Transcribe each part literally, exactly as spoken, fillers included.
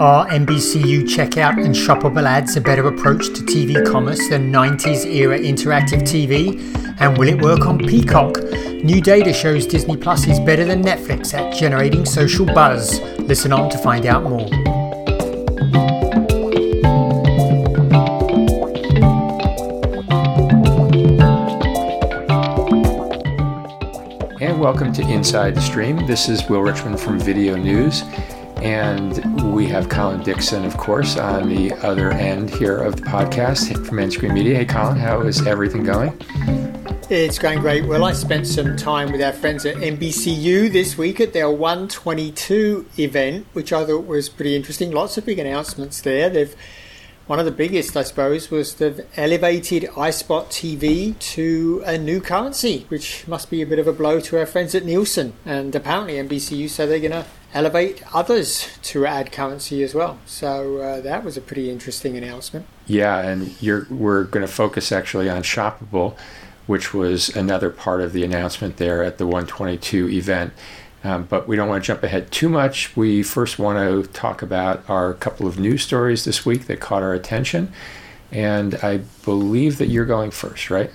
Are N B C U checkout and shoppable ads a better approach to T V commerce than nineties-era interactive T V? And will it work on Peacock? New data shows Disney Plus is better than Netflix at generating social buzz. Listen on to find out more. And welcome to Inside the Stream. This is Will Richmond from Video News. And we have Colin Dixon, of course, on the other end here of the podcast from End Screen Media. Hey, Colin, how is everything going? It's going great. Well, I spent some time with our friends at N B C U this week at their one twenty-two event, which I thought was pretty interesting. Lots of big announcements there. They've one of the biggest, I suppose, was they've elevated iSpot T V to a new currency, which must be a bit of a blow to our friends at Nielsen. And apparently N B C U said they're going to elevate others to ad currency as well. So uh, that was a pretty interesting announcement. Yeah, and you're, we're going to focus actually on Shoppable, which was another part of the announcement there at the one twenty-two event. Um, but we don't want to jump ahead too much. We first want to talk about our couple of news stories this week that caught our attention. And I believe that you're going first, right?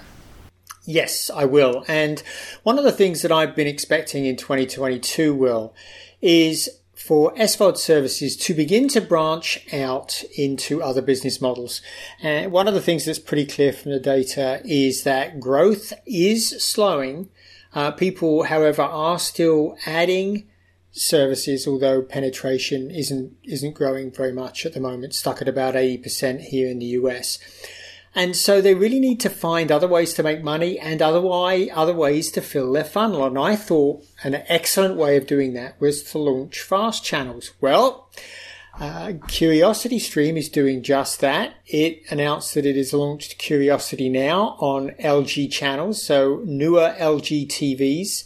Yes, I will. And one of the things that I've been expecting in twenty twenty-two, Will, is for S V O D services to begin to branch out into other business models. And one of the things that's pretty clear from the data is that growth is slowing. Uh, people, however, are still adding services, although penetration isn't isn't growing very much at the moment, stuck at about eighty percent here in the U S. And so they really need to find other ways to make money and otherwise, other ways to fill their funnel. And I thought an excellent way of doing that was to launch FAST channels. Well, uh, Curiosity Stream is doing just that. It announced that it has launched Curiosity Now on L G channels, so newer L G T Vs.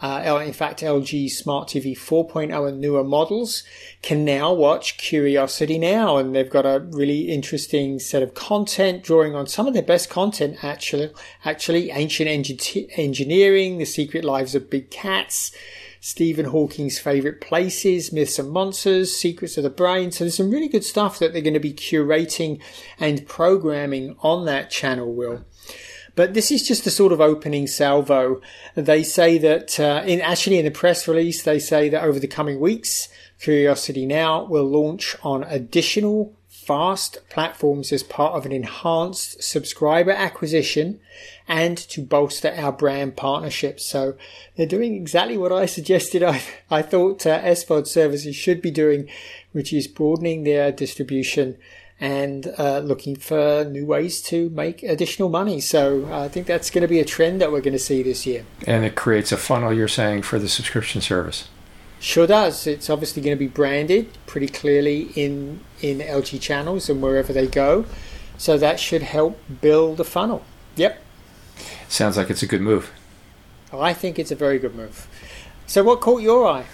Uh, in fact, L G Smart T V four point oh and newer models can now watch Curiosity Now. And they've got a really interesting set of content drawing on some of their best content, actually, actually ancient engin- engineering, the secret lives of big cats, Stephen Hawking's favorite places, myths and monsters, secrets of the brain. So there's some really good stuff that they're going to be curating and programming on that channel, Will. But this is just a sort of opening salvo. They say that, uh, in actually in the press release, they say that over the coming weeks, Curiosity Now will launch on additional FAST platforms as part of an enhanced subscriber acquisition and to bolster our brand partnerships. So they're doing exactly what I suggested. I, I thought uh, S V O D services should be doing, which is broadening their distribution and uh, looking for new ways to make additional money. So uh, I think that's going to be a trend that we're going to see this year. And it creates a funnel, you're saying, for the subscription service? Sure does. It's obviously going to be branded pretty clearly in, in L G channels and wherever they go. So that should help build a funnel. Yep. Sounds like it's a good move. I think it's a very good move. So what caught your eye?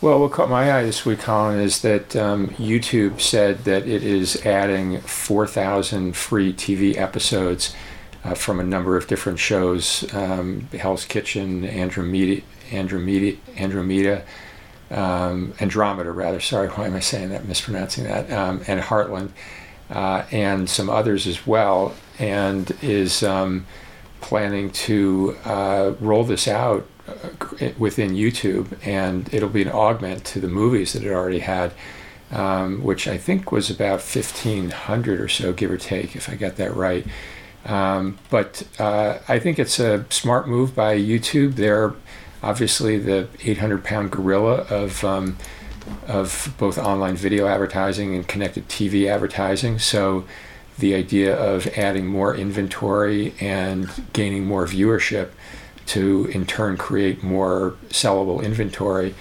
Well, what caught my eye this week, Colin, is that um, YouTube said that it is adding four thousand free T V episodes uh, from a number of different shows, um, Hell's Kitchen, Andromeda, Andromeda, Andromeda um, Andromeda, rather, sorry, why am I saying that, mispronouncing that, um, and Heartland, uh, and some others as well, and is um, planning to uh, roll this out within YouTube, and it'll be an augment to the movies that it already had, um, which I think was about fifteen hundred or so, give or take, if I got that right. Um, but uh, I think it's a smart move by YouTube. They're obviously the eight hundred pound gorilla of um, of both online video advertising and connected T V advertising. So the idea of adding more inventory and gaining more viewership to in turn create more sellable inventory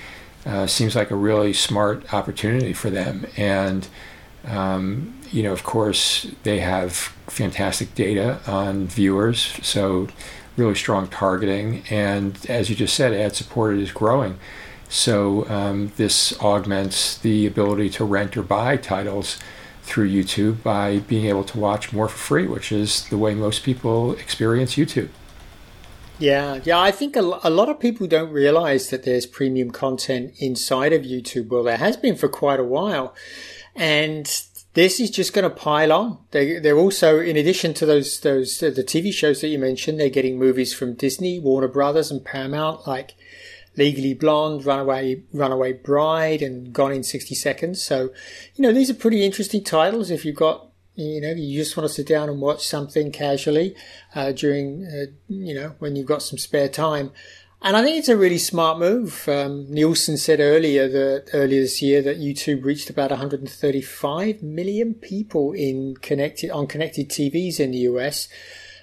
uh, seems like a really smart opportunity for them. And, um, you know, of course, they have fantastic data on viewers, so really strong targeting. And as you just said, ad supported is growing. So um, this augments the ability to rent or buy titles through YouTube by being able to watch more for free, which is the way most people experience YouTube. Yeah, yeah. I think a lot of people don't realize that there's premium content inside of YouTube. Well, there has been for quite a while. And this is just going to pile on. They, they're also, in addition to those, those uh, the T V shows that you mentioned, they're getting movies from Disney, Warner Brothers, and Paramount, like Legally Blonde, Runaway, Runaway Bride, and Gone in sixty seconds. So, you know, these are pretty interesting titles if you've got, you know, you just want to sit down and watch something casually uh, during, uh, you know, when you've got some spare time. And I think it's a really smart move. Um, Nielsen said earlier that earlier this year that YouTube reached about one hundred thirty-five million people in connected on connected T Vs in the U S,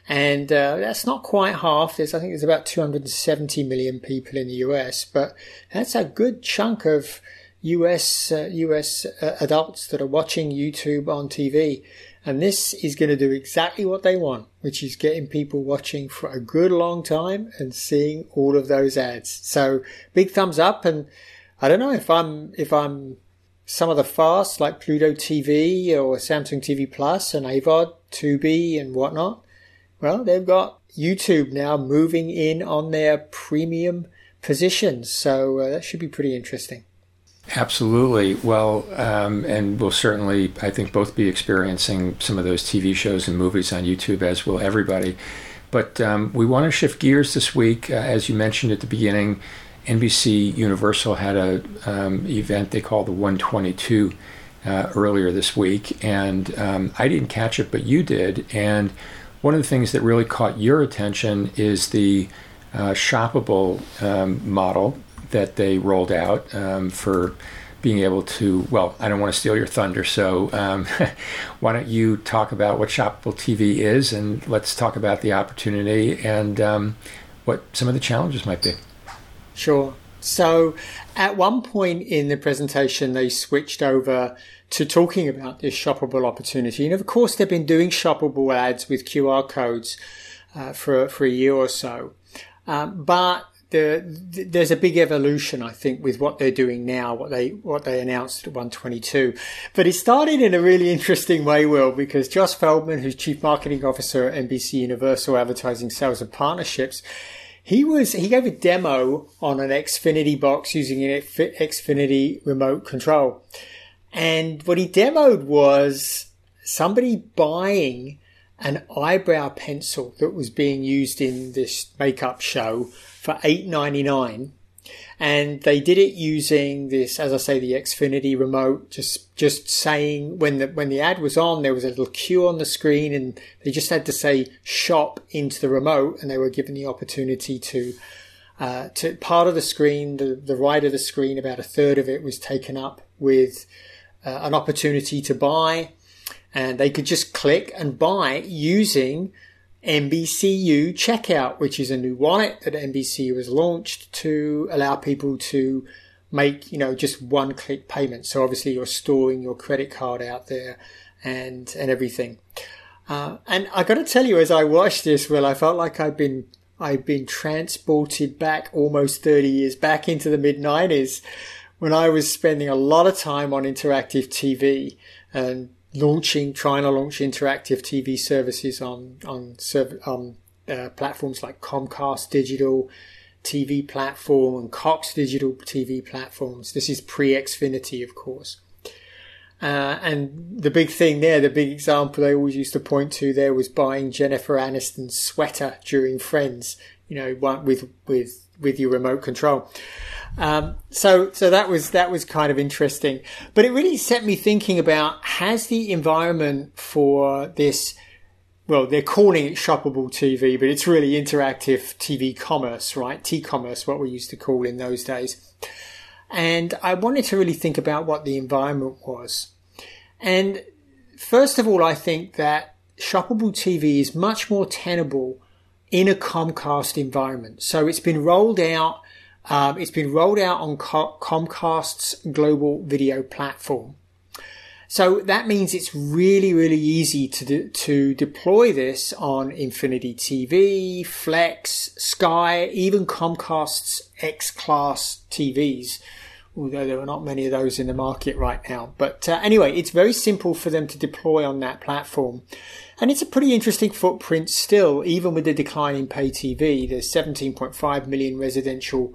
and uh, that's not quite half. There's I think there's about two hundred seventy million people in the U S, but that's a good chunk of U S uh, U S uh, adults that are watching YouTube on T V, and this is going to do exactly what they want, which is getting people watching for a good long time and seeing all of those ads. So big thumbs up, and I don't know if I'm if I'm some of the FAST like Pluto T V or Samsung T V Plus and AVOD, Tubi and whatnot. Well, they've got YouTube now moving in on their premium positions, so uh, that should be pretty interesting. Absolutely. Well, um, and we'll certainly, I think, both be experiencing some of those T V shows and movies on YouTube, as will everybody. But um, we want to shift gears this week. Uh, as you mentioned at the beginning, N B C Universal had an um, event they call the one twenty-two uh, earlier this week. And um, I didn't catch it, but you did. And one of the things that really caught your attention is the uh, shoppable um, model that they rolled out um, for being able to, well, I don't want to steal your thunder, so um, why don't you talk about what shoppable T V is, and let's talk about the opportunity and um, what some of the challenges might be. Sure. So at one point in the presentation, they switched over to talking about this shoppable opportunity. And of course, they've been doing shoppable ads with Q R codes uh, for, for a year or so. Um, but there's a big evolution, I think, with what they're doing now, what they what they announced at one twenty-two. But it started in a really interesting way, Will, because Josh Feldman, who's Chief Marketing Officer at N B C Universal Advertising, Sales and Partnerships, he was he gave a demo on an Xfinity box using an Xfinity remote control. And what he demoed was somebody buying an eyebrow pencil that was being used in this makeup show for eight ninety-nine, and they did it using this, as I say, the Xfinity remote, just just saying when the when the ad was on, there was a little cue on the screen, and they just had to say shop into the remote, and they were given the opportunity to uh to part of the screen, the, the right of the screen, about a third of it was taken up with uh, an opportunity to buy, and they could just click and buy using N B C U Checkout, which is a new wallet that N B C U has launched to allow people to make, you know, just one-click payments. So obviously you're storing your credit card out there and and everything. Uh, and I got to tell you, as I watched this, Will, I felt like I've been I've been transported back almost thirty years back into the mid nineties, when I was spending a lot of time on interactive T V and launching, trying to launch interactive T V services on on, serv- on uh, platforms like Comcast Digital T V Platform and Cox Digital T V Platforms. This is pre-Xfinity, of course. Uh, and the big thing there, the big example they always used to point to there was buying Jennifer Aniston's sweater during Friends, you know, with with with your remote control. Um, so, so that was, that was kind of interesting, but it really set me thinking about, has the environment for this, well, they're calling it shoppable T V, but it's really interactive T V commerce, right? T-commerce, what we used to call in those days. And I wanted to really think about what the environment was. And first of all, I think that shoppable T V is much more tenable in a Comcast environment. So it's been rolled out. Um, it's been rolled out on Com- Comcast's global video platform. So that means it's really, really easy to de- to deploy this on Infinity T V, Flex, Sky, even Comcast's X-Class T Vs, although there are not many of those in the market right now. But uh, anyway, it's very simple for them to deploy on that platform. And it's a pretty interesting footprint still, even with the decline in pay T V. There's seventeen point five million residential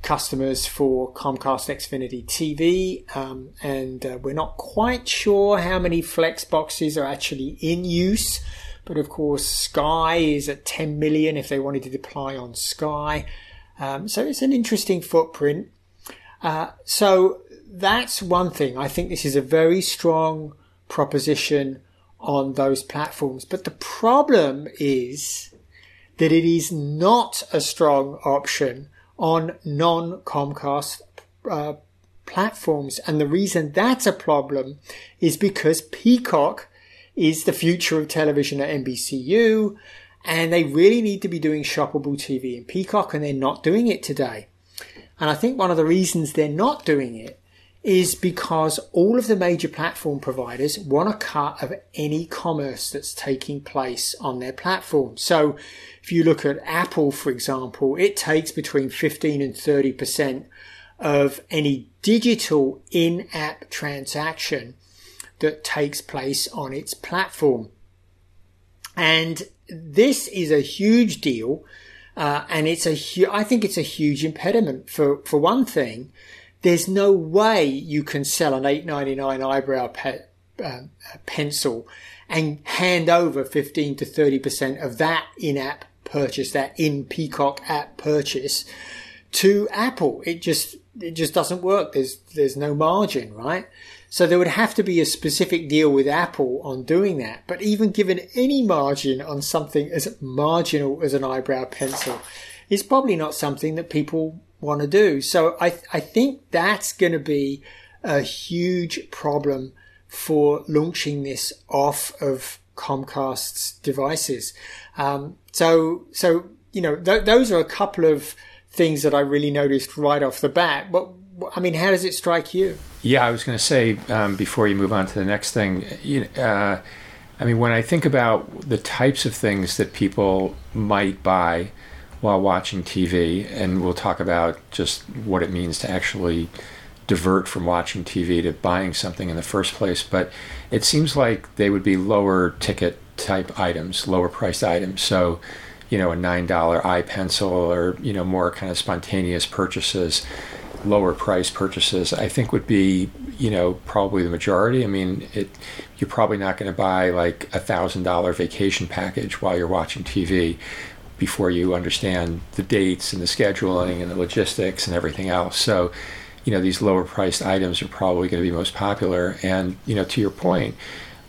customers for Comcast Xfinity T V, um, and uh, we're not quite sure how many flex boxes are actually in use. But of course, Sky is at ten million if they wanted to deploy on Sky. Um, so it's an interesting footprint. Uh, so that's one thing. I think this is a very strong proposition on those platforms. But the problem is that it is not a strong option on non-Comcast uh, platforms. And the reason that's a problem is because Peacock is the future of television at N B C U, and they really need to be doing shoppable T V in Peacock, and they're not doing it today. And I think one of the reasons they're not doing it is because all of the major platform providers want a cut of any commerce that's taking place on their platform. So if you look at Apple, for example, it takes between fifteen and thirty percent of any digital in-app transaction that takes place on its platform. And this is a huge deal. Uh, and it's a hu- I think it's a huge impediment. For, for one thing, there's no way you can sell an eight ninety-nine eyebrow pe- uh, pencil and hand over fifteen to thirty percent of that in-app purchase, that in-Peacock app purchase, to Apple. It just, it just doesn't work. There's, there's no margin, right? So there would have to be a specific deal with Apple on doing that. But even given any margin on something as marginal as an eyebrow pencil, it's probably not something that people want to do. So I, th- I think that's going to be a huge problem for launching this off of Comcast's devices. Um, so, so, you know, th- those are a couple of things that I really noticed right off the bat. But I mean, how does it strike you? Yeah, I was going to say, um, before you move on to the next thing, you, uh, I mean, when I think about the types of things that people might buy while watching T V, and we'll talk about just what it means to actually divert from watching T V to buying something in the first place, but it seems like they would be lower ticket type items, lower priced items. So, you know, a nine dollar eye pencil, or, you know, more kind of spontaneous purchases, lower price purchases, I think would be, you know, probably the majority. I mean, it, you're probably not going to buy like a one thousand dollars vacation package while you're watching T V before you understand the dates and the scheduling and the logistics and everything else. So, you know, these lower priced items are probably going to be most popular. And, you know, to your point,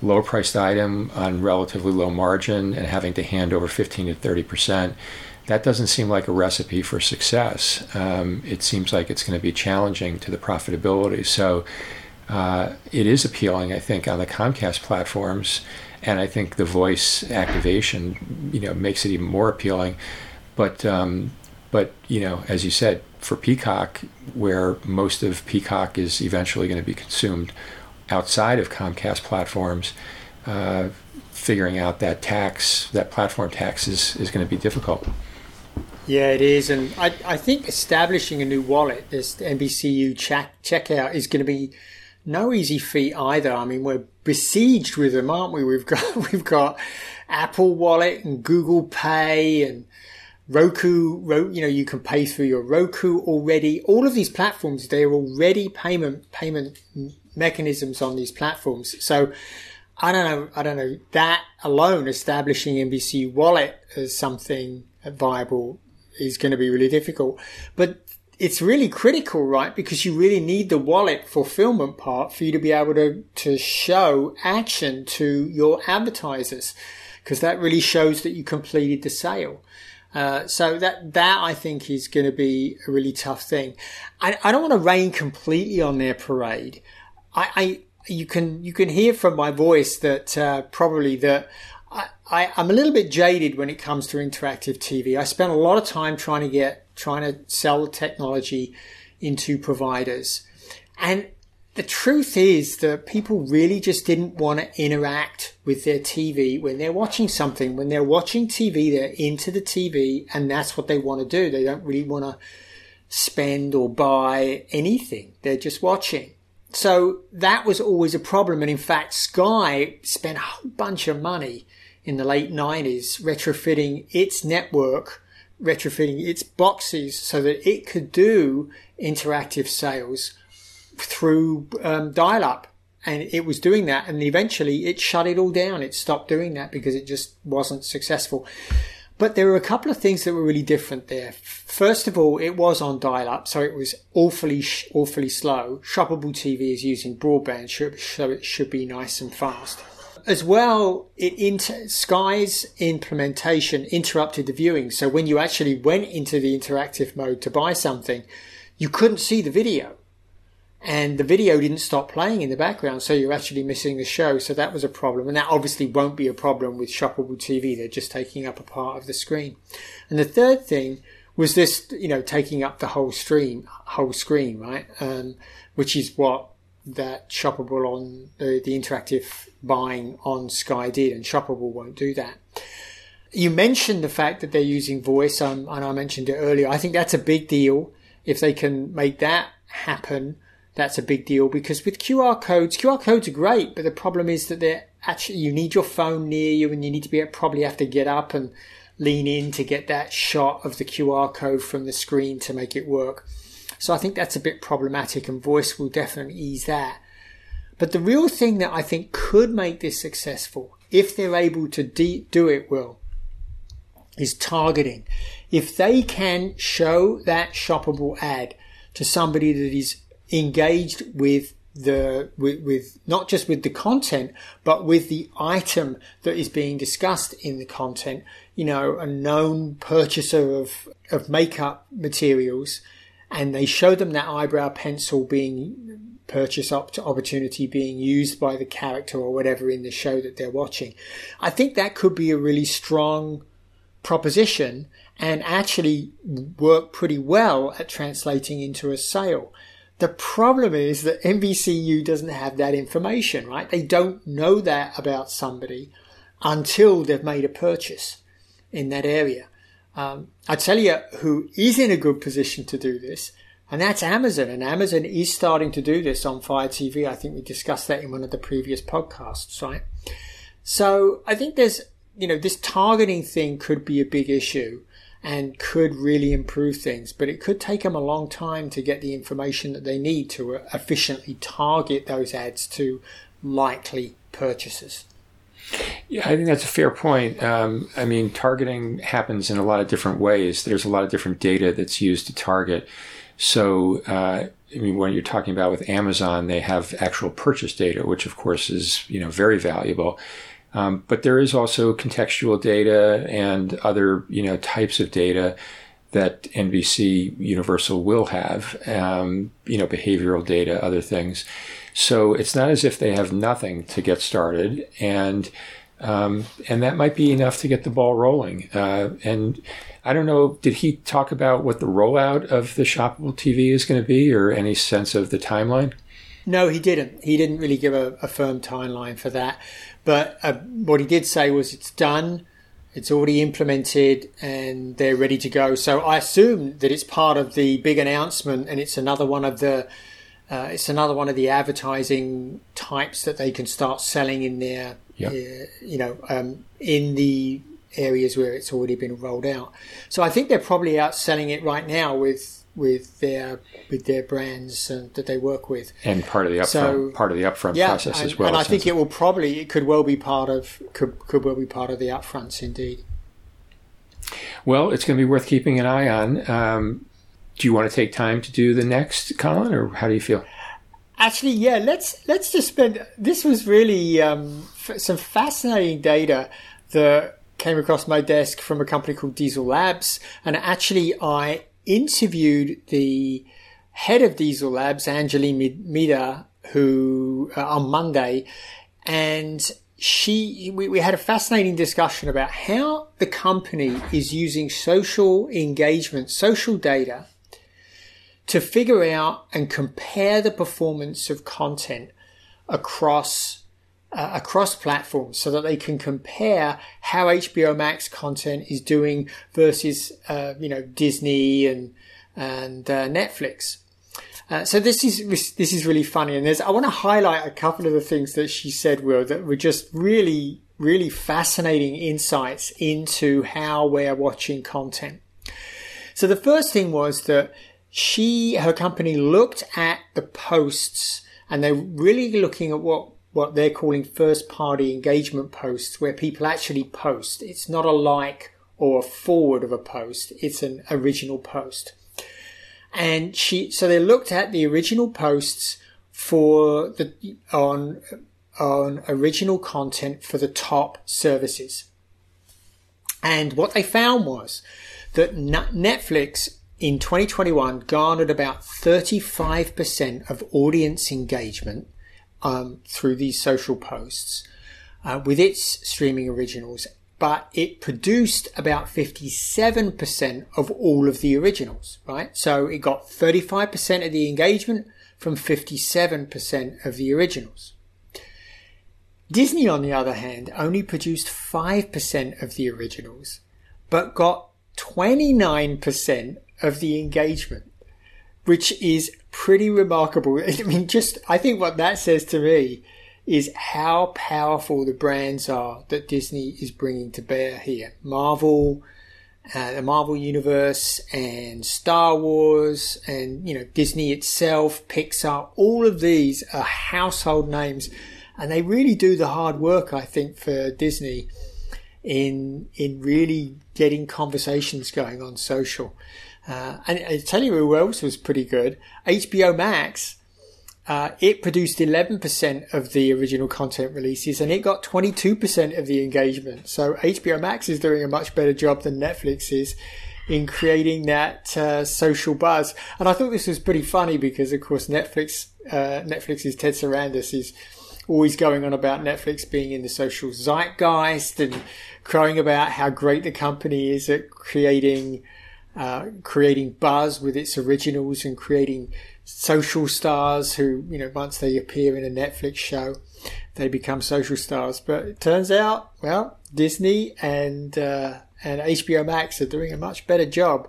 lower priced item on relatively low margin and having to hand over fifteen to thirty percent, that doesn't seem like a recipe for success. Um, it seems like it's going to be challenging to the profitability. So uh, it is appealing, I think, on the Comcast platforms. And I think the voice activation, you know, makes it even more appealing. But, um, but you know, as you said, for Peacock, where most of Peacock is eventually going to be consumed outside of Comcast platforms, uh, figuring out that tax, that platform tax is, is going to be difficult. Yeah, it is. And I, I think establishing a new wallet, this N B C U check, checkout, is going to be no easy feat either. I mean, we're besieged with them, aren't we? We've got we've got Apple Wallet and Google Pay and Roku. You know, you can pay through your Roku already. All of these platforms, they're already payment payment mechanisms on these platforms. So I don't know. I don't know. That alone, establishing N B C U Wallet as something viable, is going to be really difficult. But it's really critical, right? Because you really need the wallet fulfillment part for you to be able to, to show action to your advertisers, because that really shows that you completed the sale. Uh, so that, that I think is going to be a really tough thing. I, I don't want to rain completely on their parade. I, I, you can, you can hear from my voice that, uh, probably that, I, I, I'm a little bit jaded when it comes to interactive T V. I spent a lot of time trying to get, trying to sell technology into providers. And the truth is that people really just didn't want to interact with their T V when they're watching something. When they're watching T V, they're into the T V, and that's what they want to do. They don't really want to spend or buy anything. They're just watching. So that was always a problem. And in fact, Sky spent a whole bunch of money in the late nineties retrofitting its network, retrofitting its boxes so that it could do interactive sales through um, dial-up. And it was doing that. And eventually it shut it all down. It stopped doing that because it just wasn't successful. But there were a couple of things that were really different there. First of all, it was on dial-up, so it was awfully, awfully slow. Shoppable T V is using broadband, so it should be nice and fast. As well, it inter- Sky's implementation interrupted the viewing. So when you actually went into the interactive mode to buy something, you couldn't see the video. And the video didn't stop playing in the background, so you're actually missing the show. So that was a problem. And that obviously won't be a problem with shoppable T V. They're just taking up a part of the screen. And the third thing was this, you know, taking up the whole stream, whole screen, right? Um, which is what that shoppable on uh, the interactive buying on Sky did. And shoppable won't do that. You mentioned the fact that they're using voice, um, and I mentioned it earlier. I think that's a big deal. If they can make that happen, that's a big deal, because with Q R codes, Q R codes are great, but the problem is that they're actually, you need your phone near you and you need to be probably have to get up and lean in to get that shot of the Q R code from the screen to make it work. So I think that's a bit problematic, and voice will definitely ease that. But the real thing that I think could make this successful, if they're able to de- do it well, is targeting. If they can show that shoppable ad to somebody that is engaged with the with, with not just with the content, but with the item that is being discussed in the content, you know, a known purchaser of of makeup materials, and they show them that eyebrow pencil being purchase up to opportunity being used by the character or whatever in the show that they're watching. I think that could be a really strong proposition and actually work pretty well at translating into a sale. The problem is that N B C U doesn't have that information, right? They don't know that about somebody until they've made a purchase in that area. Um, I tell you who is in a good position to do this, and that's Amazon. And Amazon is starting to do this on Fire T V. I think we discussed that in one of the previous podcasts, right? So I think there's, you know, this targeting thing could be a big issue and could really improve things. But it could take them a long time to get the information that they need to efficiently target those ads to likely purchasers. Yeah, I think that's a fair point. Um, I mean, targeting happens in a lot of different ways. There's a lot of different data that's used to target. So, uh, I mean, when you're talking about with Amazon, they have actual purchase data, which, of course, is, you know, very valuable. Um, but there is also contextual data and other, you know, types of data that N B C Universal will have, um, you know, behavioral data, other things. So it's not as if they have nothing to get started. And um, and that might be enough to get the ball rolling. Uh, and I don't know, did he talk about what the rollout of the shoppable T V is going to be, or any sense of the timeline? No, he didn't. He didn't really give a, a firm timeline for that. But uh, what he did say was it's done, it's already implemented, and they're ready to go. So I assume that it's part of the big announcement, and it's another one of the uh, it's another one of the advertising types that they can start selling in their, yep. uh, you know, um, in the areas where it's already been rolled out. So I think they're probably out selling it right now with with their with their brands and, that they work with, and part of the upfront so, part of the upfront yeah, process and, as well. And I think it will probably it could well be part of could could well be part of the upfronts indeed. Well, it's going to be worth keeping an eye on. Um, do you want to take time to do the next, Colin, or how do you feel? Actually, yeah. Let's let's just spend. This was really um, f- some fascinating data that came across my desk from a company called Diesel Labs, and actually I interviewed the head of Diesel Labs, Anjali Mida, who uh, on Monday, and she we, we had a fascinating discussion about how the company is using social engagement, social data, to figure out and compare the performance of content across uh, across platforms, so that they can compare how H B O Max content is doing versus uh, you know Disney and and uh, Netflix. Uh, so this is this is really funny, and there's I want to highlight a couple of the things that she said, Will, that were just really, really fascinating insights into how we're watching content. So the first thing was that she, her company, looked at the posts, and they're really looking at what, what they're calling first-party engagement posts, where people actually post. It's not a like or a forward of a post. It's an original post. And she, so they looked at the original posts for the, on, on original content for the top services. And what they found was that Netflix in twenty twenty-one garnered about thirty-five percent of audience engagement um, through these social posts uh, with its streaming originals, but it produced about fifty-seven percent of all of the originals, right? So it got thirty-five percent of the engagement from fifty-seven percent of the originals. Disney, on the other hand, only produced five percent of the originals, but got twenty-nine percent of the engagement, which is pretty remarkable. I mean, just, I think what that says to me is how powerful the brands are that Disney is bringing to bear here. Marvel, uh, the Marvel Universe, and Star Wars, and, you know, Disney itself, Pixar, all of these are household names, and they really do the hard work, I think, for Disney in in really getting conversations going on social. Uh, and I tell you who else was pretty good. H B O Max, uh, it produced eleven percent of the original content releases, and it got twenty-two percent of the engagement. So H B O Max is doing a much better job than Netflix is in creating that uh, social buzz. And I thought this was pretty funny because, of course, Netflix, uh, Netflix's Ted Sarandos is always going on about Netflix being in the social zeitgeist and crowing about how great the company is at creating uh, creating buzz with its originals and creating social stars who, you know, once they appear in a Netflix show, they become social stars. But it turns out, well, Disney and uh, and H B O Max are doing a much better job.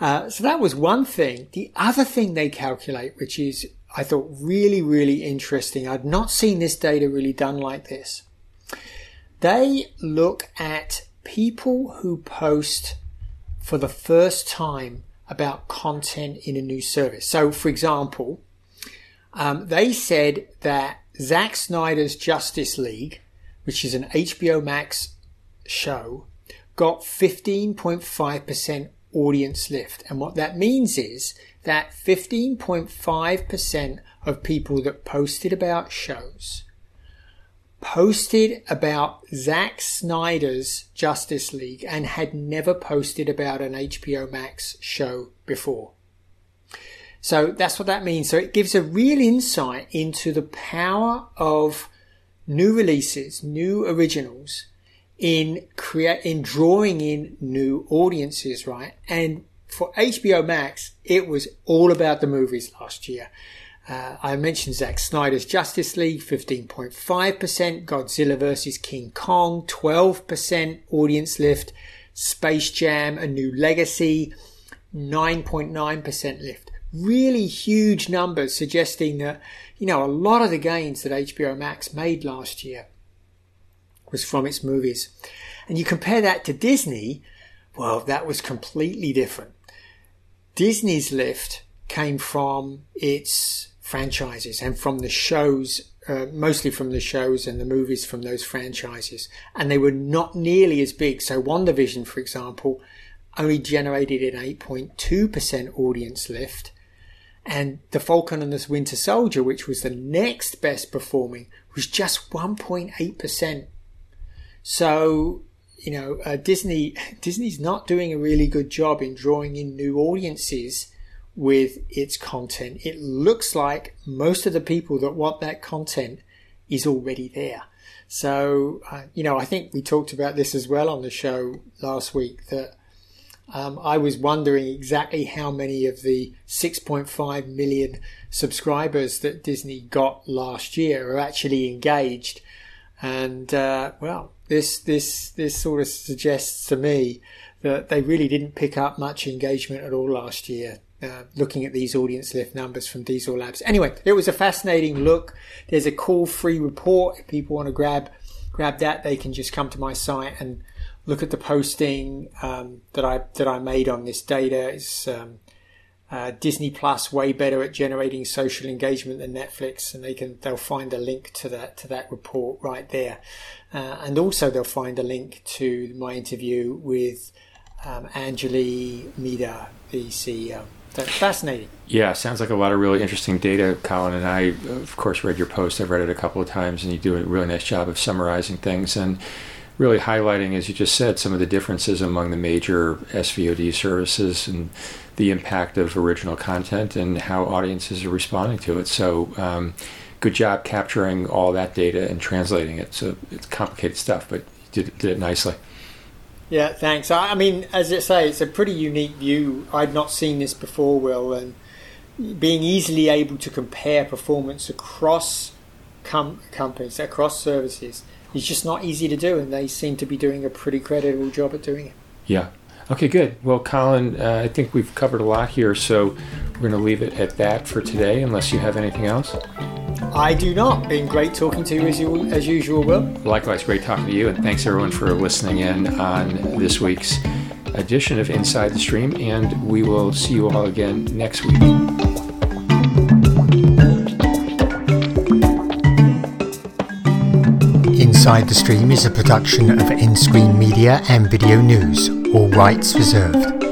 Uh, so that was one thing. The other thing they calculate, which is, I thought, really, really interesting. I'd not seen this data really done like this. They look at people who post for the first time about content in a new service. So, for example, um, they said that Zack Snyder's Justice League, which is an H B O Max show, got fifteen point five percent audience lift. And what that means is that fifteen point five percent of people that posted about shows posted about Zack Snyder's Justice League and had never posted about an H B O Max show before. So that's what that means. So it gives a real insight into the power of new releases, new originals in create in drawing in new audiences, right? And for H B O Max, it was all about the movies last year. Uh, I mentioned Zack Snyder's Justice League, fifteen point five percent, Godzilla versus King Kong, twelve percent audience lift, Space Jam, A New Legacy, nine point nine percent lift. Really huge numbers suggesting that, you know, a lot of the gains that H B O Max made last year was from its movies. And you compare that to Disney, well, that was completely different. Disney's lift came from its franchises and from the shows, uh, mostly from the shows and the movies from those franchises. And they were not nearly as big. So WandaVision, for example, only generated an eight point two percent audience lift. And The Falcon and the Winter Soldier, which was the next best performing, was just one point eight percent. So, you know, uh, Disney Disney's not doing a really good job in drawing in new audiences with its content. It looks like most of the people that want that content is already there. So, uh, you know, I think we talked about this as well on the show last week, that um, I was wondering exactly how many of the six point five million subscribers that Disney got last year are actually engaged. And, uh, well, This this this sort of suggests to me that they really didn't pick up much engagement at all last year, uh, looking at these audience lift numbers from Diesel Labs. Anyway, it was a fascinating look. There's a call-free report. If people want to grab grab that, they can just come to my site and look at the posting um, that I that I made on this data. It's um, uh, Disney Plus way better at generating social engagement than Netflix, and they can they'll find a link to that to that report right there, uh, and also they'll find a link to my interview with um, Anjali Mida, the C E O. That's fascinating. Yeah, sounds like a lot of really interesting data, Colin. And I, of course, read your post. I've read it a couple of times, and you do a really nice job of summarizing things and really highlighting, as you just said, some of the differences among the major S V O D services and the impact of original content and how audiences are responding to it. So um, good job capturing all that data and translating it. So it's complicated stuff, but you did, did it nicely. Yeah, thanks. I mean, as I say, it's a pretty unique view. I'd not seen this before, Will, and being easily able to compare performance across com- companies, across services, it's just not easy to do, and they seem to be doing a pretty credible job at doing it. Yeah. Okay, good. Well, Colin, uh, I think we've covered a lot here, so we're going to leave it at that for today, unless you have anything else. I do not. Been great talking to you as, you, as usual, Will. Likewise, great talking to you, and thanks, everyone, for listening in on this week's edition of Inside the Stream, and we will see you all again next week. Inside the Stream is a production of InScreen Media and Video News, all rights reserved.